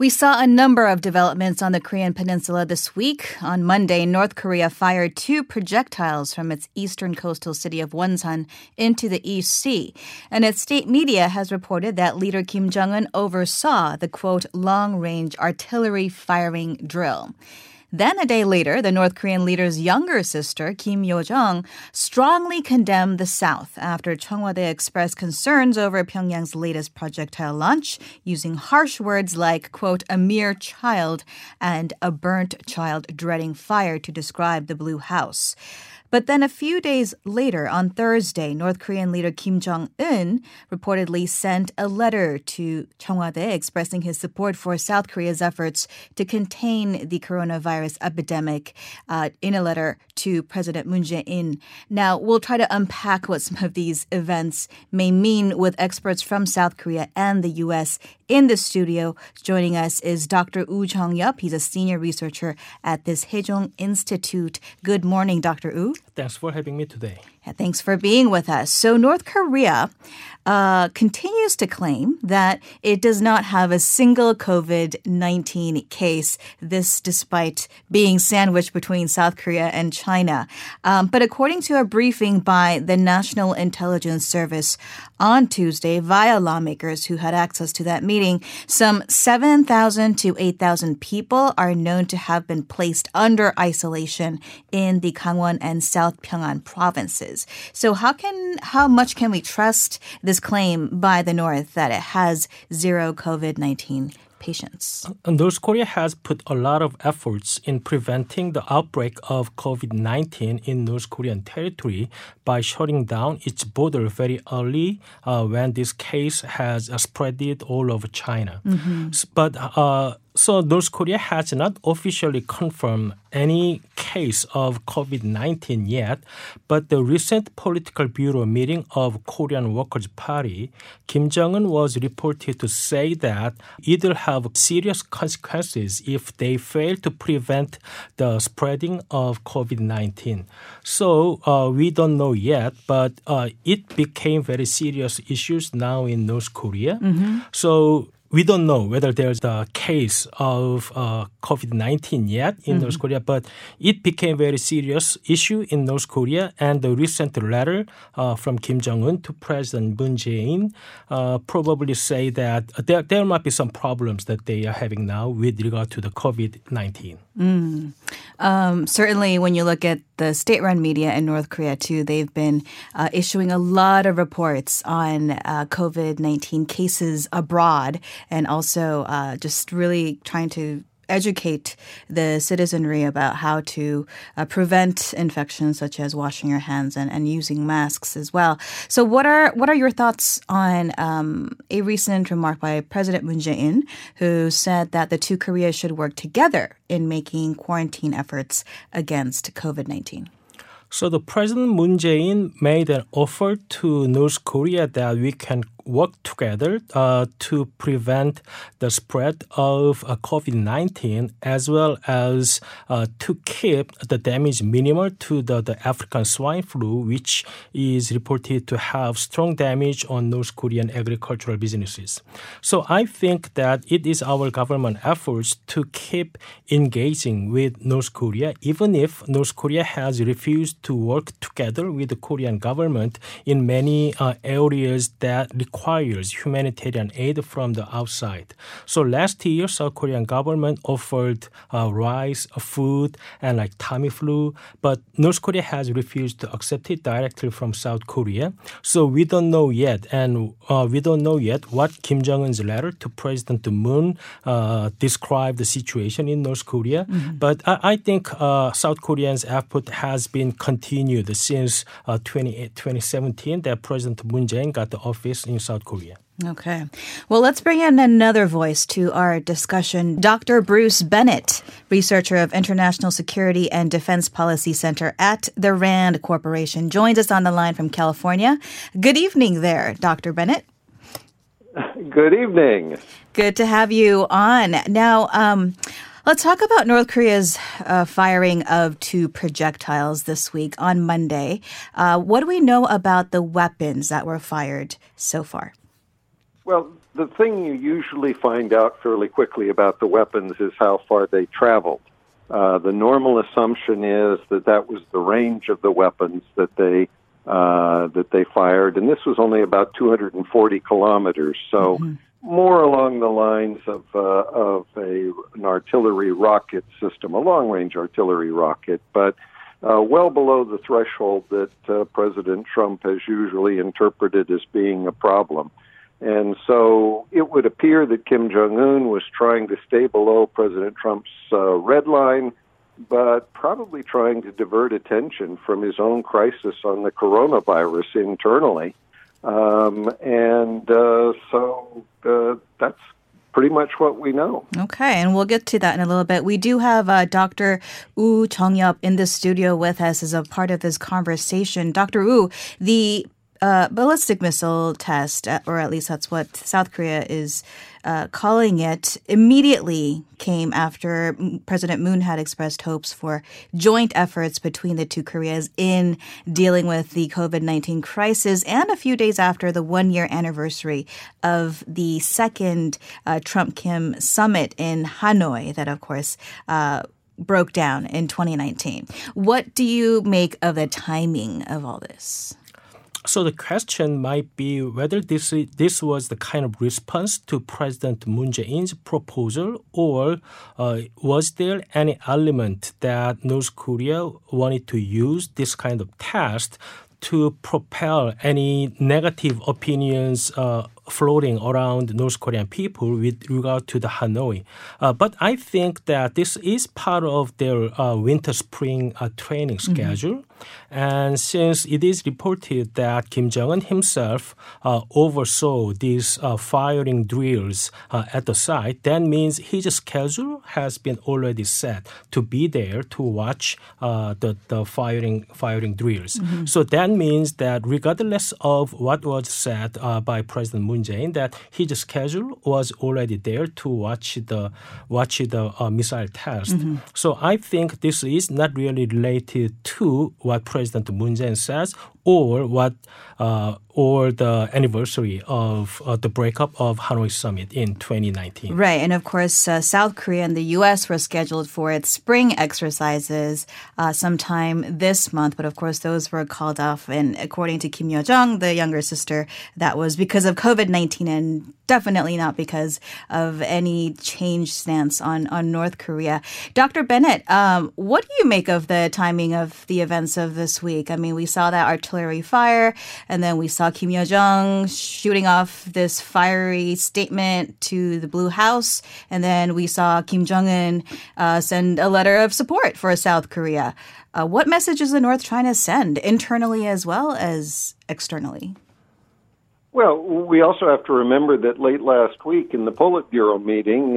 We saw a number of developments on the Korean peninsula this week. On Monday, North Korea fired two projectiles from its eastern coastal city of Wonsan into the East Sea. And its state media has reported that leader Kim Jong-un oversaw the, quote, long-range artillery firing drill. Then a day later, the North Korean leader's younger sister, Kim Yo-jong, strongly condemned the South after Cheong Wa Dae expressed concerns over Pyongyang's latest projectile launch, using harsh words like, quote, a mere child and a burnt child dreading fire to describe the Blue House. But then a few days later, on Thursday, North Korean leader Kim Jong-un reportedly sent a letter to Cheong Wa Dae expressing his support for South Korea's efforts to contain the coronavirus epidemic in a letter to President Moon Jae-in. Now, we'll try to unpack what some of these events may mean with experts from South Korea and the U.S. In the studio, joining us is Dr. Woo Jung-yup. He's a senior researcher at the Sejong Institute. Good morning, Dr. Woo. Thanks for having me today. Yeah, thanks for being with us. So North Korea continues to claim that it does not have a single COVID-19 case, this despite being sandwiched between South Korea and China. But according to a briefing by the National Intelligence Service on Tuesday via lawmakers who had access to that meeting, some 7,000 to 8,000 people are known to have been placed under isolation in the Kangwon and South Pyongyang provinces. So how much can we trust this claim by the North that it has zero COVID-19 patients? North Korea has put a lot of efforts in preventing the outbreak of COVID-19 in North Korean territory by shutting down its border very early when this case has spread it all over China. Mm-hmm. But so North Korea has not officially confirmed any case of COVID-19 yet, but the recent political bureau meeting of Korean Workers' Party, Kim Jong-un was reported to say that it'll have serious consequences if they fail to prevent the spreading of COVID-19. So we don't know yet, but it became very serious issues now in North Korea. Mm-hmm. So we don't know whether there's a case of COVID-19 yet in mm-hmm. North Korea, but it became a very serious issue in North Korea. And the recent letter from Kim Jong-un to President Moon Jae-in probably say that there might be some problems that they are having now with regard to the COVID-19. Mm. Certainly, when you look at the state-run media in North Korea, too, they've been issuing a lot of reports on COVID-19 cases abroad. And also just really trying to educate the citizenry about how to prevent infections, such as washing your hands and using masks as well. So what are your thoughts on a recent remark by President Moon Jae-in, who said that the two Koreas should work together in making quarantine efforts against COVID-19? So the President Moon Jae-in made an offer to North Korea that we can work together to prevent the spread of COVID-19, as well as to keep the damage minimal to the African swine flu, which is reported to have strong damage on North Korean agricultural businesses. So I think that it is our government efforts to keep engaging with North Korea, even if North Korea has refused to work together with the Korean government in many areas that requires humanitarian aid from the outside. So last year, South Korean government offered rice, food, and like Tamiflu, but North Korea has refused to accept it directly from South Korea. So we don't know yet, and we don't know yet what Kim Jong-un's letter to President Moon described the situation in North Korea. Mm-hmm. But I think South Koreans' effort has been continued since 2017 that President Moon Jae-in got the office in South Korea. Okay. Well, let's bring in another voice to our discussion. Dr. Bruce Bennett, researcher of International Security and Defense Policy Center at the RAND Corporation, joins us on the line from California. Good evening there, Dr. Bennett. Good evening. Good to have you on. Now, let's talk about North Korea's firing of two projectiles this week on Monday. What do we know about the weapons that were fired so far? Well, The thing you usually find out fairly quickly about the weapons is how far they traveled. The normal assumption is that that was the range of the weapons that they fired, and this was only about 240 kilometers, so more along the lines of an artillery rocket system, a long-range artillery rocket, but well below the threshold that President Trump has usually interpreted as being a problem. And so it would appear that Kim Jong-un was trying to stay below President Trump's red line, but probably trying to divert attention from his own crisis on the coronavirus internally. So that's pretty much what we know. Okay, and we'll get to that in a little bit. We do have Dr. Woo Jung-yup in the studio with us as a part of this conversation. Dr. Woo, the ballistic missile test, or at least that's what South Korea is calling it, immediately came after President Moon had expressed hopes for joint efforts between the two Koreas in dealing with the COVID-19 crisis, and a few days after the one-year anniversary of the second Trump-Kim summit in Hanoi that, of course, broke down in 2019. What do you make of the timing of all this? So the question might be whether this was the kind of response to President Moon Jae-in's proposal, or was there any element that North Korea wanted to use this kind of test to propel any negative opinions floating around North Korean people with regard to the Hanoi. But I think that this is part of their winter-spring training schedule. And since it is reported that Kim Jong-un himself oversaw these firing drills at the site, that means his schedule has been already set to be there to watch the firing drills. So that means that regardless of what was said by President Moon Jae-in, that his schedule was already there to watch the missile test. So I think this is not really related to what President Moon Jae-in says, or the anniversary of the breakup of Hanoi Summit in 2019. Right, and of course, South Korea and the U.S. were scheduled for its spring exercises sometime this month, but of course, those were called off. And according to Kim Yo-jong, the younger sister, that was because of COVID-19 and definitely not because of any change stance on North Korea. Dr. Bennett, what do you make of the timing of the events of this week? I mean, we saw that artillery fire, and then we saw Kim Yo-jong shooting off this fiery statement to the Blue House, and then we saw Kim Jong-un send a letter of support for South Korea. What message does the North China send, internally as well as externally? Well, we also have to remember that late last week in the Politburo meeting,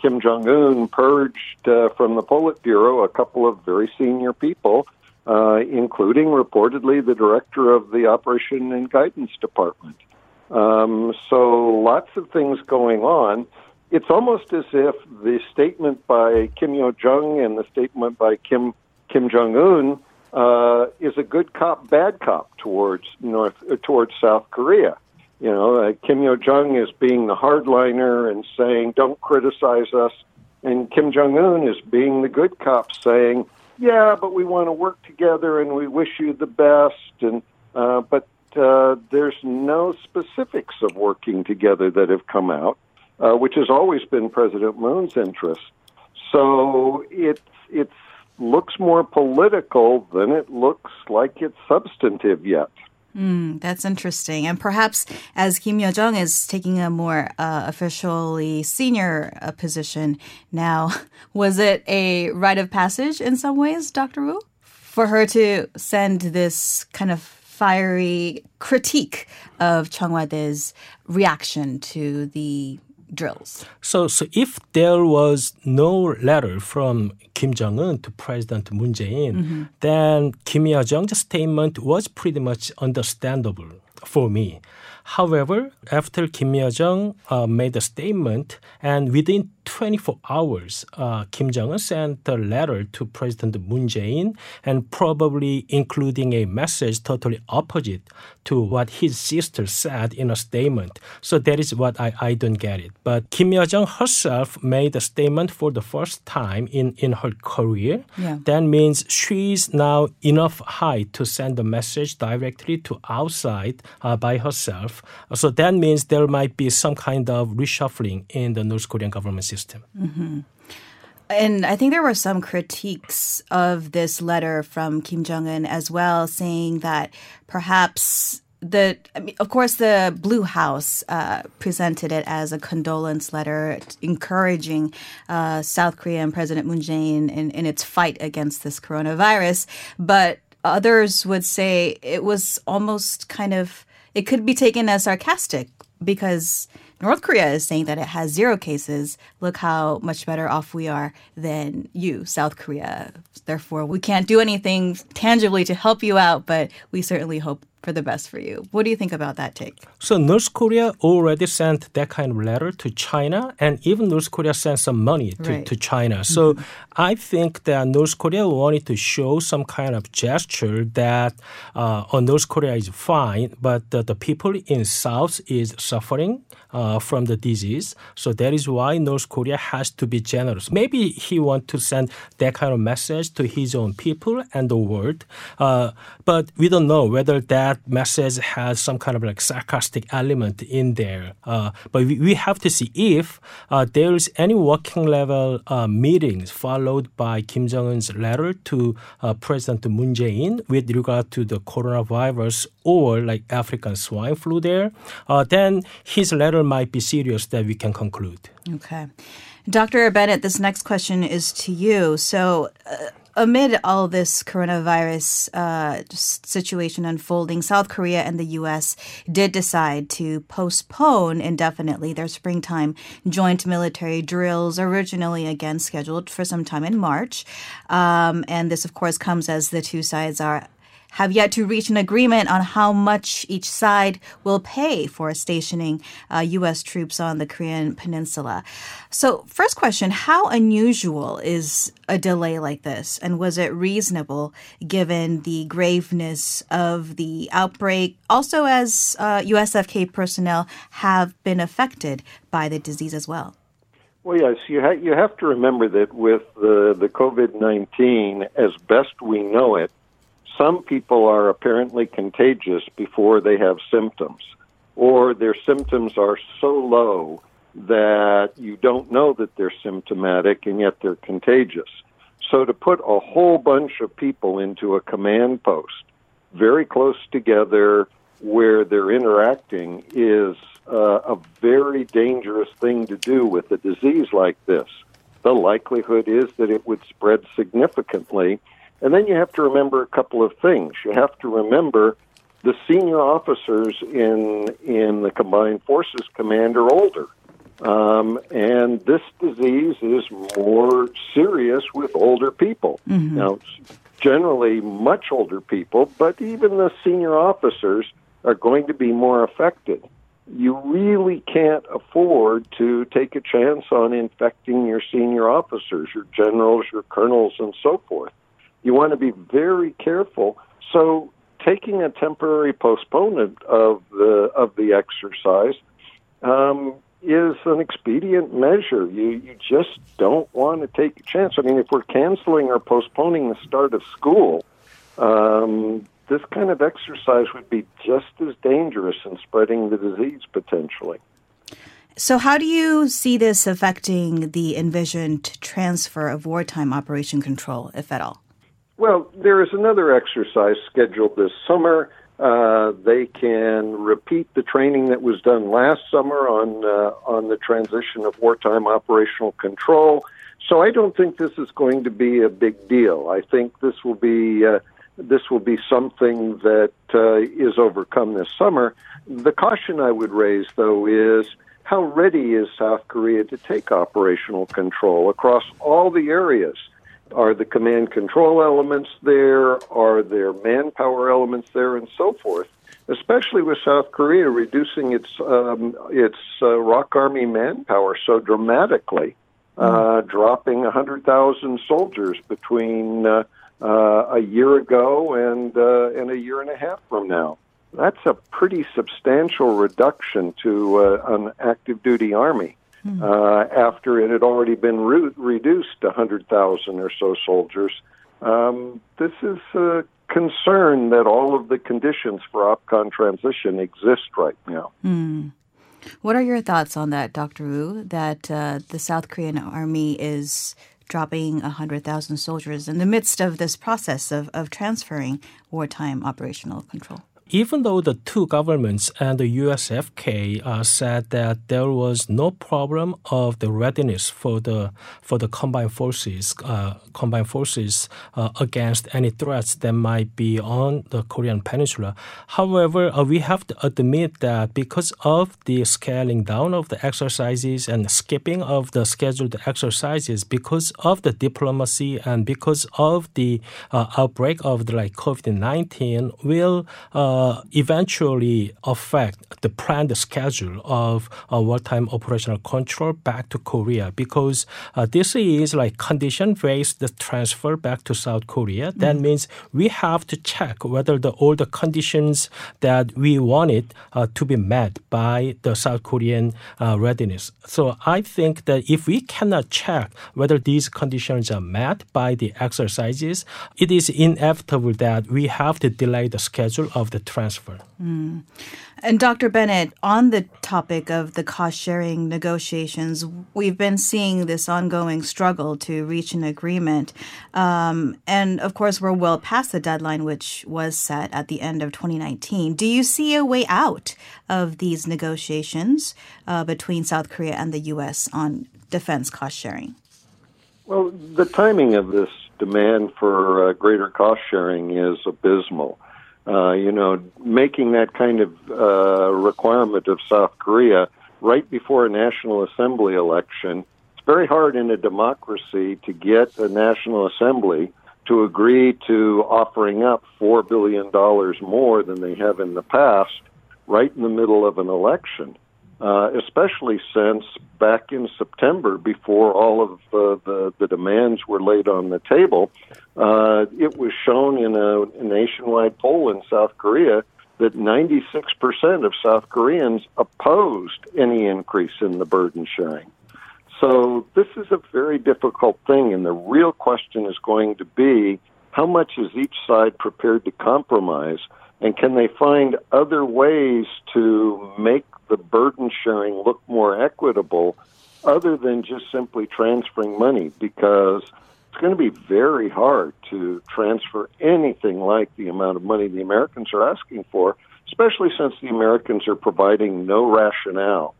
Kim Jong-un purged from the Politburo a couple of very senior people, including reportedly the director of the Operation and Guidance Department. So lots of things going on. It's almost as if the statement by Kim Yo-jong and the statement by Kim Jong-un is a good cop, bad cop towards South Korea. You know, Kim Yo-jong is being the hardliner and saying, don't criticize us. And Kim Jong-un is being the good cop saying, yeah, but we want to work together, and we wish you the best. And but there's no specifics of working together that have come out, which has always been President Moon's interest. So it looks more political than it looks like it's substantive yet. That's interesting. And perhaps as Kim Yo-jong is taking a more officially senior position now, was it a rite of passage in some ways, Dr. Woo, for her to send this kind of fiery critique of Cheong Wa Dae's reaction to the drills? So if there was no letter from Kim Jong-un to President Moon Jae-in, then Kim Yo-jong's statement was pretty much understandable for me. However, after Kim Yo-jong made a statement, and within 24 hours, Kim Jong-un sent a letter to President Moon Jae-in, and probably including a message totally opposite to what his sister said in a statement. So that is what I don't get it. But Kim Yo-jong herself made a statement for the first time in her career. Yeah. That means she is now enough height to send a message directly to outside by herself. So that means there might be some kind of reshuffling in the North Korean government system. Mm-hmm. And I think there were some critiques of this letter from Kim Jong-un as well, saying that perhaps of course, the Blue House presented it as a condolence letter encouraging South Korea and President Moon Jae-in in its fight against this coronavirus. But others would say it was almost kind of, it could be taken as sarcastic because North Korea is saying that it has zero cases. Look how much better off we are than you, South Korea. Therefore, we can't do anything tangibly to help you out, but we certainly hope for the best for you. What do you think about that take? So North Korea already sent that kind of letter to China, and even North Korea sent some money to China. So mm-hmm. I think that North Korea wanted to show some kind of gesture that North Korea is fine, but the people in South is suffering from the disease. So that is why North Korea has to be generous. Maybe he wants to send that kind of message to his own people and the world. But we don't know whether that message has some kind of like sarcastic element in there. But we have to see if there is any working level meetings followed by Kim Jong-un's letter to President Moon Jae-in with regard to the coronavirus or like African swine flu there. Then his letter might be serious that we can conclude. Okay. Dr. Bennett, this next question is to you. So amid all this coronavirus situation unfolding, South Korea and the U.S. did decide to postpone indefinitely their springtime joint military drills, originally again scheduled for some time in March. And this, of course, comes as the two sides have yet to reach an agreement on how much each side will pay for stationing U.S. troops on the Korean peninsula. So first question, how unusual is a delay like this? And was it reasonable given the graveness of the outbreak? Also, as USFK personnel have been affected by the disease as well. Well, yes, you have to remember that with the COVID-19, as best we know it, some people are apparently contagious before they have symptoms, or their symptoms are so low that you don't know that they're symptomatic and yet they're contagious. So to put a whole bunch of people into a command post very close together where they're interacting is a very dangerous thing to do with a disease like this. The likelihood is that it would spread significantly. And then you have to remember a couple of things. You have to remember the senior officers in the Combined Forces Command are older. And this disease is more serious with older people. Mm-hmm. Now, generally much older people, but even the senior officers are going to be more affected. You really can't afford to take a chance on infecting your senior officers, your generals, your colonels, and so forth. You want to be very careful. So taking a temporary postponement of the exercise is an expedient measure. You just don't want to take a chance. I mean, if we're canceling or postponing the start of school, this kind of exercise would be just as dangerous in spreading the disease potentially. So how do you see this affecting the envisioned transfer of wartime operation control, if at all? Well, there is another exercise scheduled this summer. They can repeat the training that was done last summer on the transition of wartime operational control. So I don't think this is going to be a big deal. I think this will be something that is overcome this summer. The caution I would raise, though, is how ready is South Korea to take operational control across all the areas? Are the command control elements there? Are there manpower elements there and so forth? especially with South Korea reducing its ROK Army manpower so dramatically, dropping 100,000 soldiers between a year ago and a year and a half from now. That's a pretty substantial reduction to an active duty army after it had already been reduced to 100,000 or so soldiers. This is a concern that all of the conditions for OPCON transition exist right now. Mm. What are your thoughts on that, Dr. Woo, that the South Korean army is dropping 100,000 soldiers in the midst of this process of transferring wartime operational control? Even though the two governments and the USFK said that there was no problem of the readiness for the combined forces against any threats that might be on the Korean Peninsula. However, we have to admit that because of the scaling down of the exercises and skipping of the scheduled exercises, because of the diplomacy and because of the outbreak of the COVID-19, will eventually affect the planned schedule of wartime operational control back to Korea, because this is condition-based transfer back to South Korea. That means we have to check whether all the conditions that we wanted to be met by the South Korean readiness. So I think that if we cannot check whether these conditions are met by the exercises, it is inevitable that we have to delay the schedule of the transfer. Mm. And Dr. Bennett, on the topic of the cost-sharing negotiations, we've been seeing this ongoing struggle to reach an agreement. And, of course, we're well past the deadline, which was set at the end of 2019. Do you see a way out of these negotiations between South Korea and the U.S. on defense cost-sharing? Well, the timing of this demand for greater cost-sharing is abysmal. Making that kind of requirement of South Korea right before a National Assembly election, it's very hard in a democracy to get a National Assembly to agree to offering up $4 billion more than they have in the past right in the middle of an election, especially since back in September, before all of the demands were laid on the table, it was shown in a nationwide poll in South Korea that 96% of South Koreans opposed any increase in the burden sharing. So this is a very difficult thing, and the real question is going to be, how much is each side prepared to compromise, and can they find other ways to make the burden sharing look more equitable other than just simply transferring money? Because it's going to be very hard to transfer anything like the amount of money the Americans are asking for, especially since the Americans are providing no rationale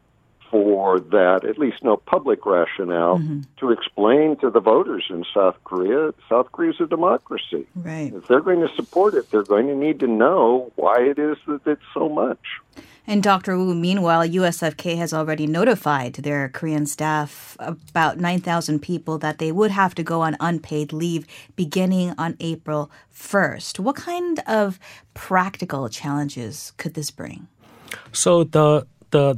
for that, at least no public rationale, to explain to the voters in South Korea. South Korea is a democracy. Right. If they're going to support it, they're going to need to know why it is that it's so much. And Dr. Woo, meanwhile, USFK has already notified their Korean staff, about 9,000 people, that they would have to go on unpaid leave beginning on April 1st. What kind of practical challenges could this bring? So the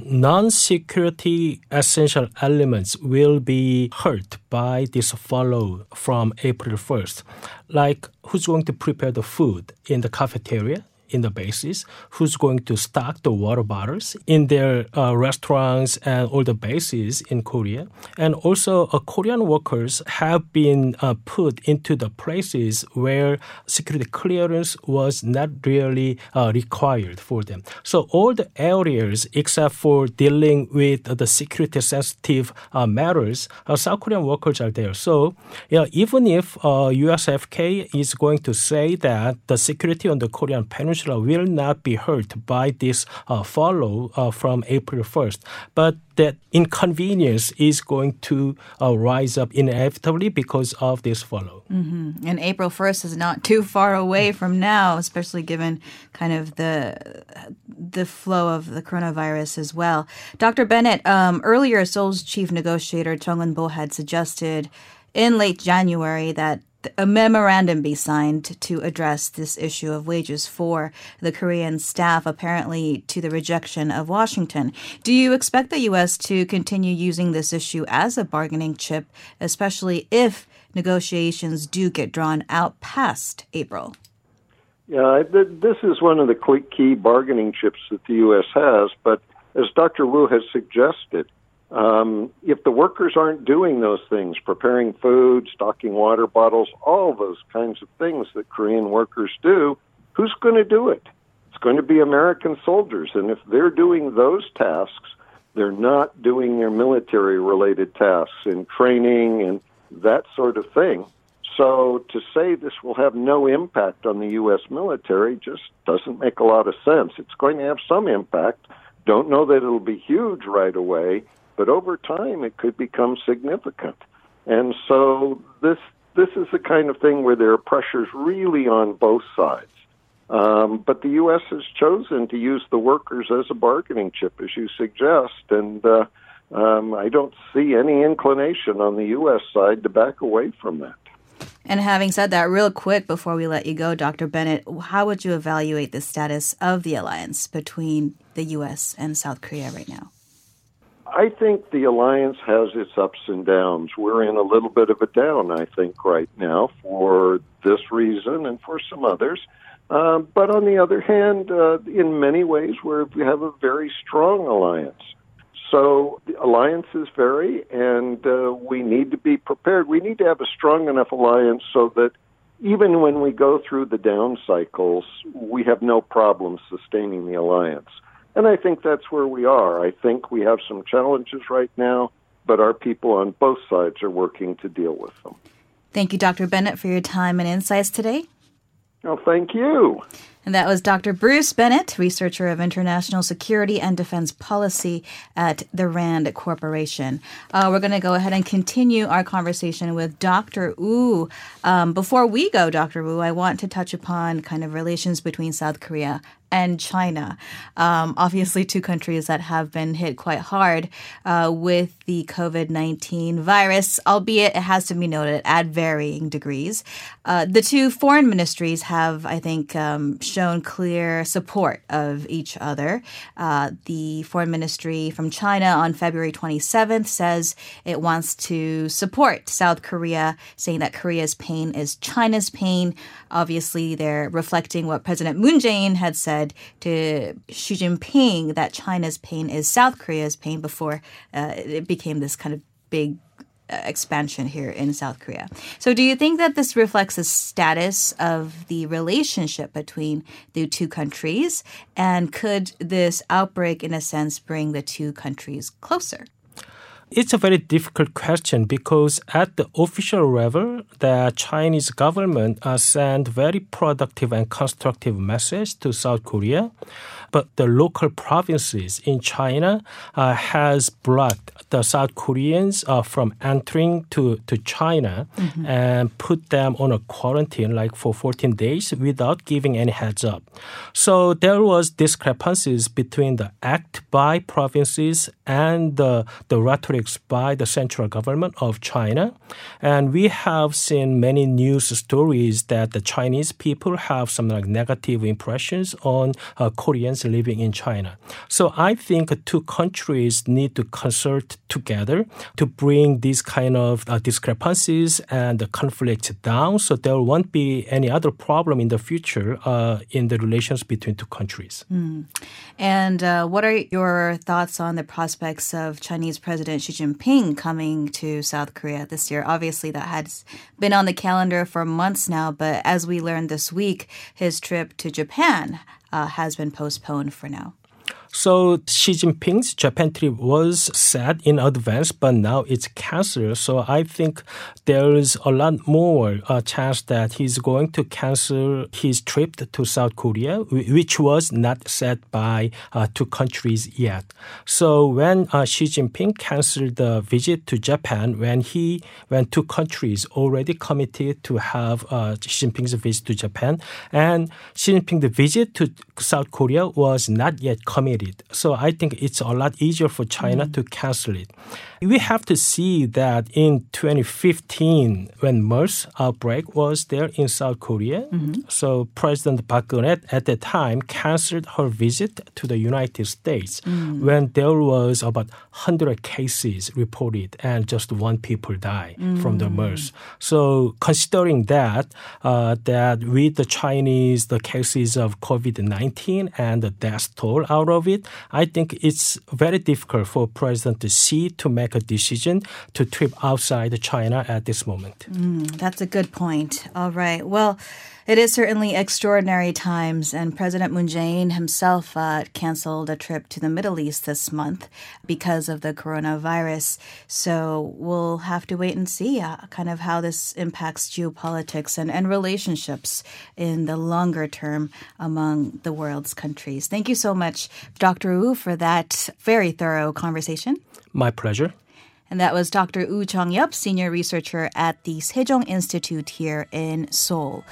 non-security essential elements will be hurt by this follow from April 1st. Like, who's going to prepare the food in the cafeteria, in the bases? Who's going to stock the water bottles in their restaurants and all the bases in Korea? And also, Korean workers have been put into the places where security clearance was not really required for them. So all the areas except for dealing with the security-sensitive matters, South Korean workers are there. So even if USFK is going to say that the security on the Korean Peninsula will not be hurt by this follow from April 1st. But that inconvenience is going to rise up inevitably because of this follow. Mm-hmm. And April 1st is not too far away from now, especially given kind of the flow of the coronavirus as well. Dr. Bennett, earlier Seoul's chief negotiator Cheong Eun-bo had suggested in late January that a memorandum be signed to address this issue of wages for the Korean staff, apparently to the rejection of Washington. Do you expect the U.S. to continue using this issue as a bargaining chip, especially if negotiations do get drawn out past April? Yeah, this is one of the quick key bargaining chips that the U.S. has, but as Dr. Wu has suggested, if the workers aren't doing those things, preparing food, stocking water bottles, all those kinds of things that Korean workers do, who's going to do it? It's going to be American soldiers. And if they're doing those tasks, they're not doing their military-related tasks and training and that sort of thing. So to say this will have no impact on the U.S. military just doesn't make a lot of sense. It's going to have some impact. Don't know that it'll be huge right away, but over time, it could become significant. And so this is the kind of thing where there are pressures really on both sides. But the U.S. has chosen to use the workers as a bargaining chip, as you suggest, and I don't see any inclination on the U.S. side to back away from that. And having said that, real quick before we let you go, Dr. Bennett, how would you evaluate the status of the alliance between the U.S. and South Korea right now? I think the alliance has its ups and downs. We're in a little bit of a down, I think, right now for this reason and for some others. But on the other hand, in many ways, we have a very strong alliance. So the alliances vary, and we need to be prepared. We need to have a strong enough alliance so that even when we go through the down cycles, we have no problem sustaining the alliance. And I think that's where we are. I think we have some challenges right now, but our people on both sides are working to deal with them. Thank you, Dr. Bennett, for your time and insights today. Oh, thank you. And that was Dr. Bruce Bennett, researcher of international security and defense policy at the RAND Corporation. We're going to go ahead and continue our conversation with Dr. Woo. Before we go, Dr. Woo, I want to touch upon kind of relations between South Korea and China. Obviously, two countries that have been hit quite hard with the COVID-19 virus, albeit it has to be noted at varying degrees. The two foreign ministries have, I think, shown clear support of each other. The foreign ministry from China on February 27th says it wants to support South Korea, saying that Korea's pain is China's pain. Obviously, they're reflecting what President Moon Jae-in had said to Xi Jinping, that China's pain is South Korea's pain before it became this kind of big expansion here in South Korea. So do you think that this reflects the status of the relationship between the two countries? And could this outbreak, in a sense, bring the two countries closer? It's a very difficult question because at the official level, the Chinese government sent very productive and constructive message to South Korea. But the local provinces in China has blocked the South Koreans from entering to China and put them on a quarantine like for 14 days without giving any heads up. So there was discrepancies between the act by provinces and the rhetoric by the central government of China. And we have seen many news stories that the Chinese people have some like negative impressions on Koreans living in China. So I think two countries need to consult together to bring these kind of discrepancies and the conflicts down so there won't be any other problem in the future in the relations between two countries. And what are your thoughts on the prospects of Chinese President Xi Jinping coming to South Korea this year? Obviously, that has been on the calendar for months now, but as we learned this week, his trip to Japan has been postponed for now. So Xi Jinping's Japan trip was set in advance, but now it's cancelled. So I think there is a lot more chance that he's going to cancel his trip to South Korea, which was not set by two countries yet. So when Xi Jinping canceled the visit to Japan, when two countries already committed to have Xi Jinping's visit to Japan, and Xi Jinping's visit to South Korea was not yet committed. cancelled it. So I think it's a lot easier for China to cancel it. We have to see that in 2015, when MERS outbreak was there in South Korea, so President Park Geun-hye at that time canceled her visit to the United States when there was about 100 cases reported and just one people died from the MERS. So considering that, that with the Chinese, the cases of COVID-19 and the death toll out of it, I think it's very difficult for President Xi to make a decision to trip outside China at this moment. That's a good point. All right. Well, it is certainly extraordinary times, and President Moon Jae-in himself canceled a trip to the Middle East this month because of the coronavirus. So we'll have to wait and see kind of how this impacts geopolitics and relationships in the longer term among the world's countries. Thank you so much, Dr. Woo, for that very thorough conversation. My pleasure. And that was Dr. Woo Jung-yup, senior researcher at the Sejong Institute here in Seoul.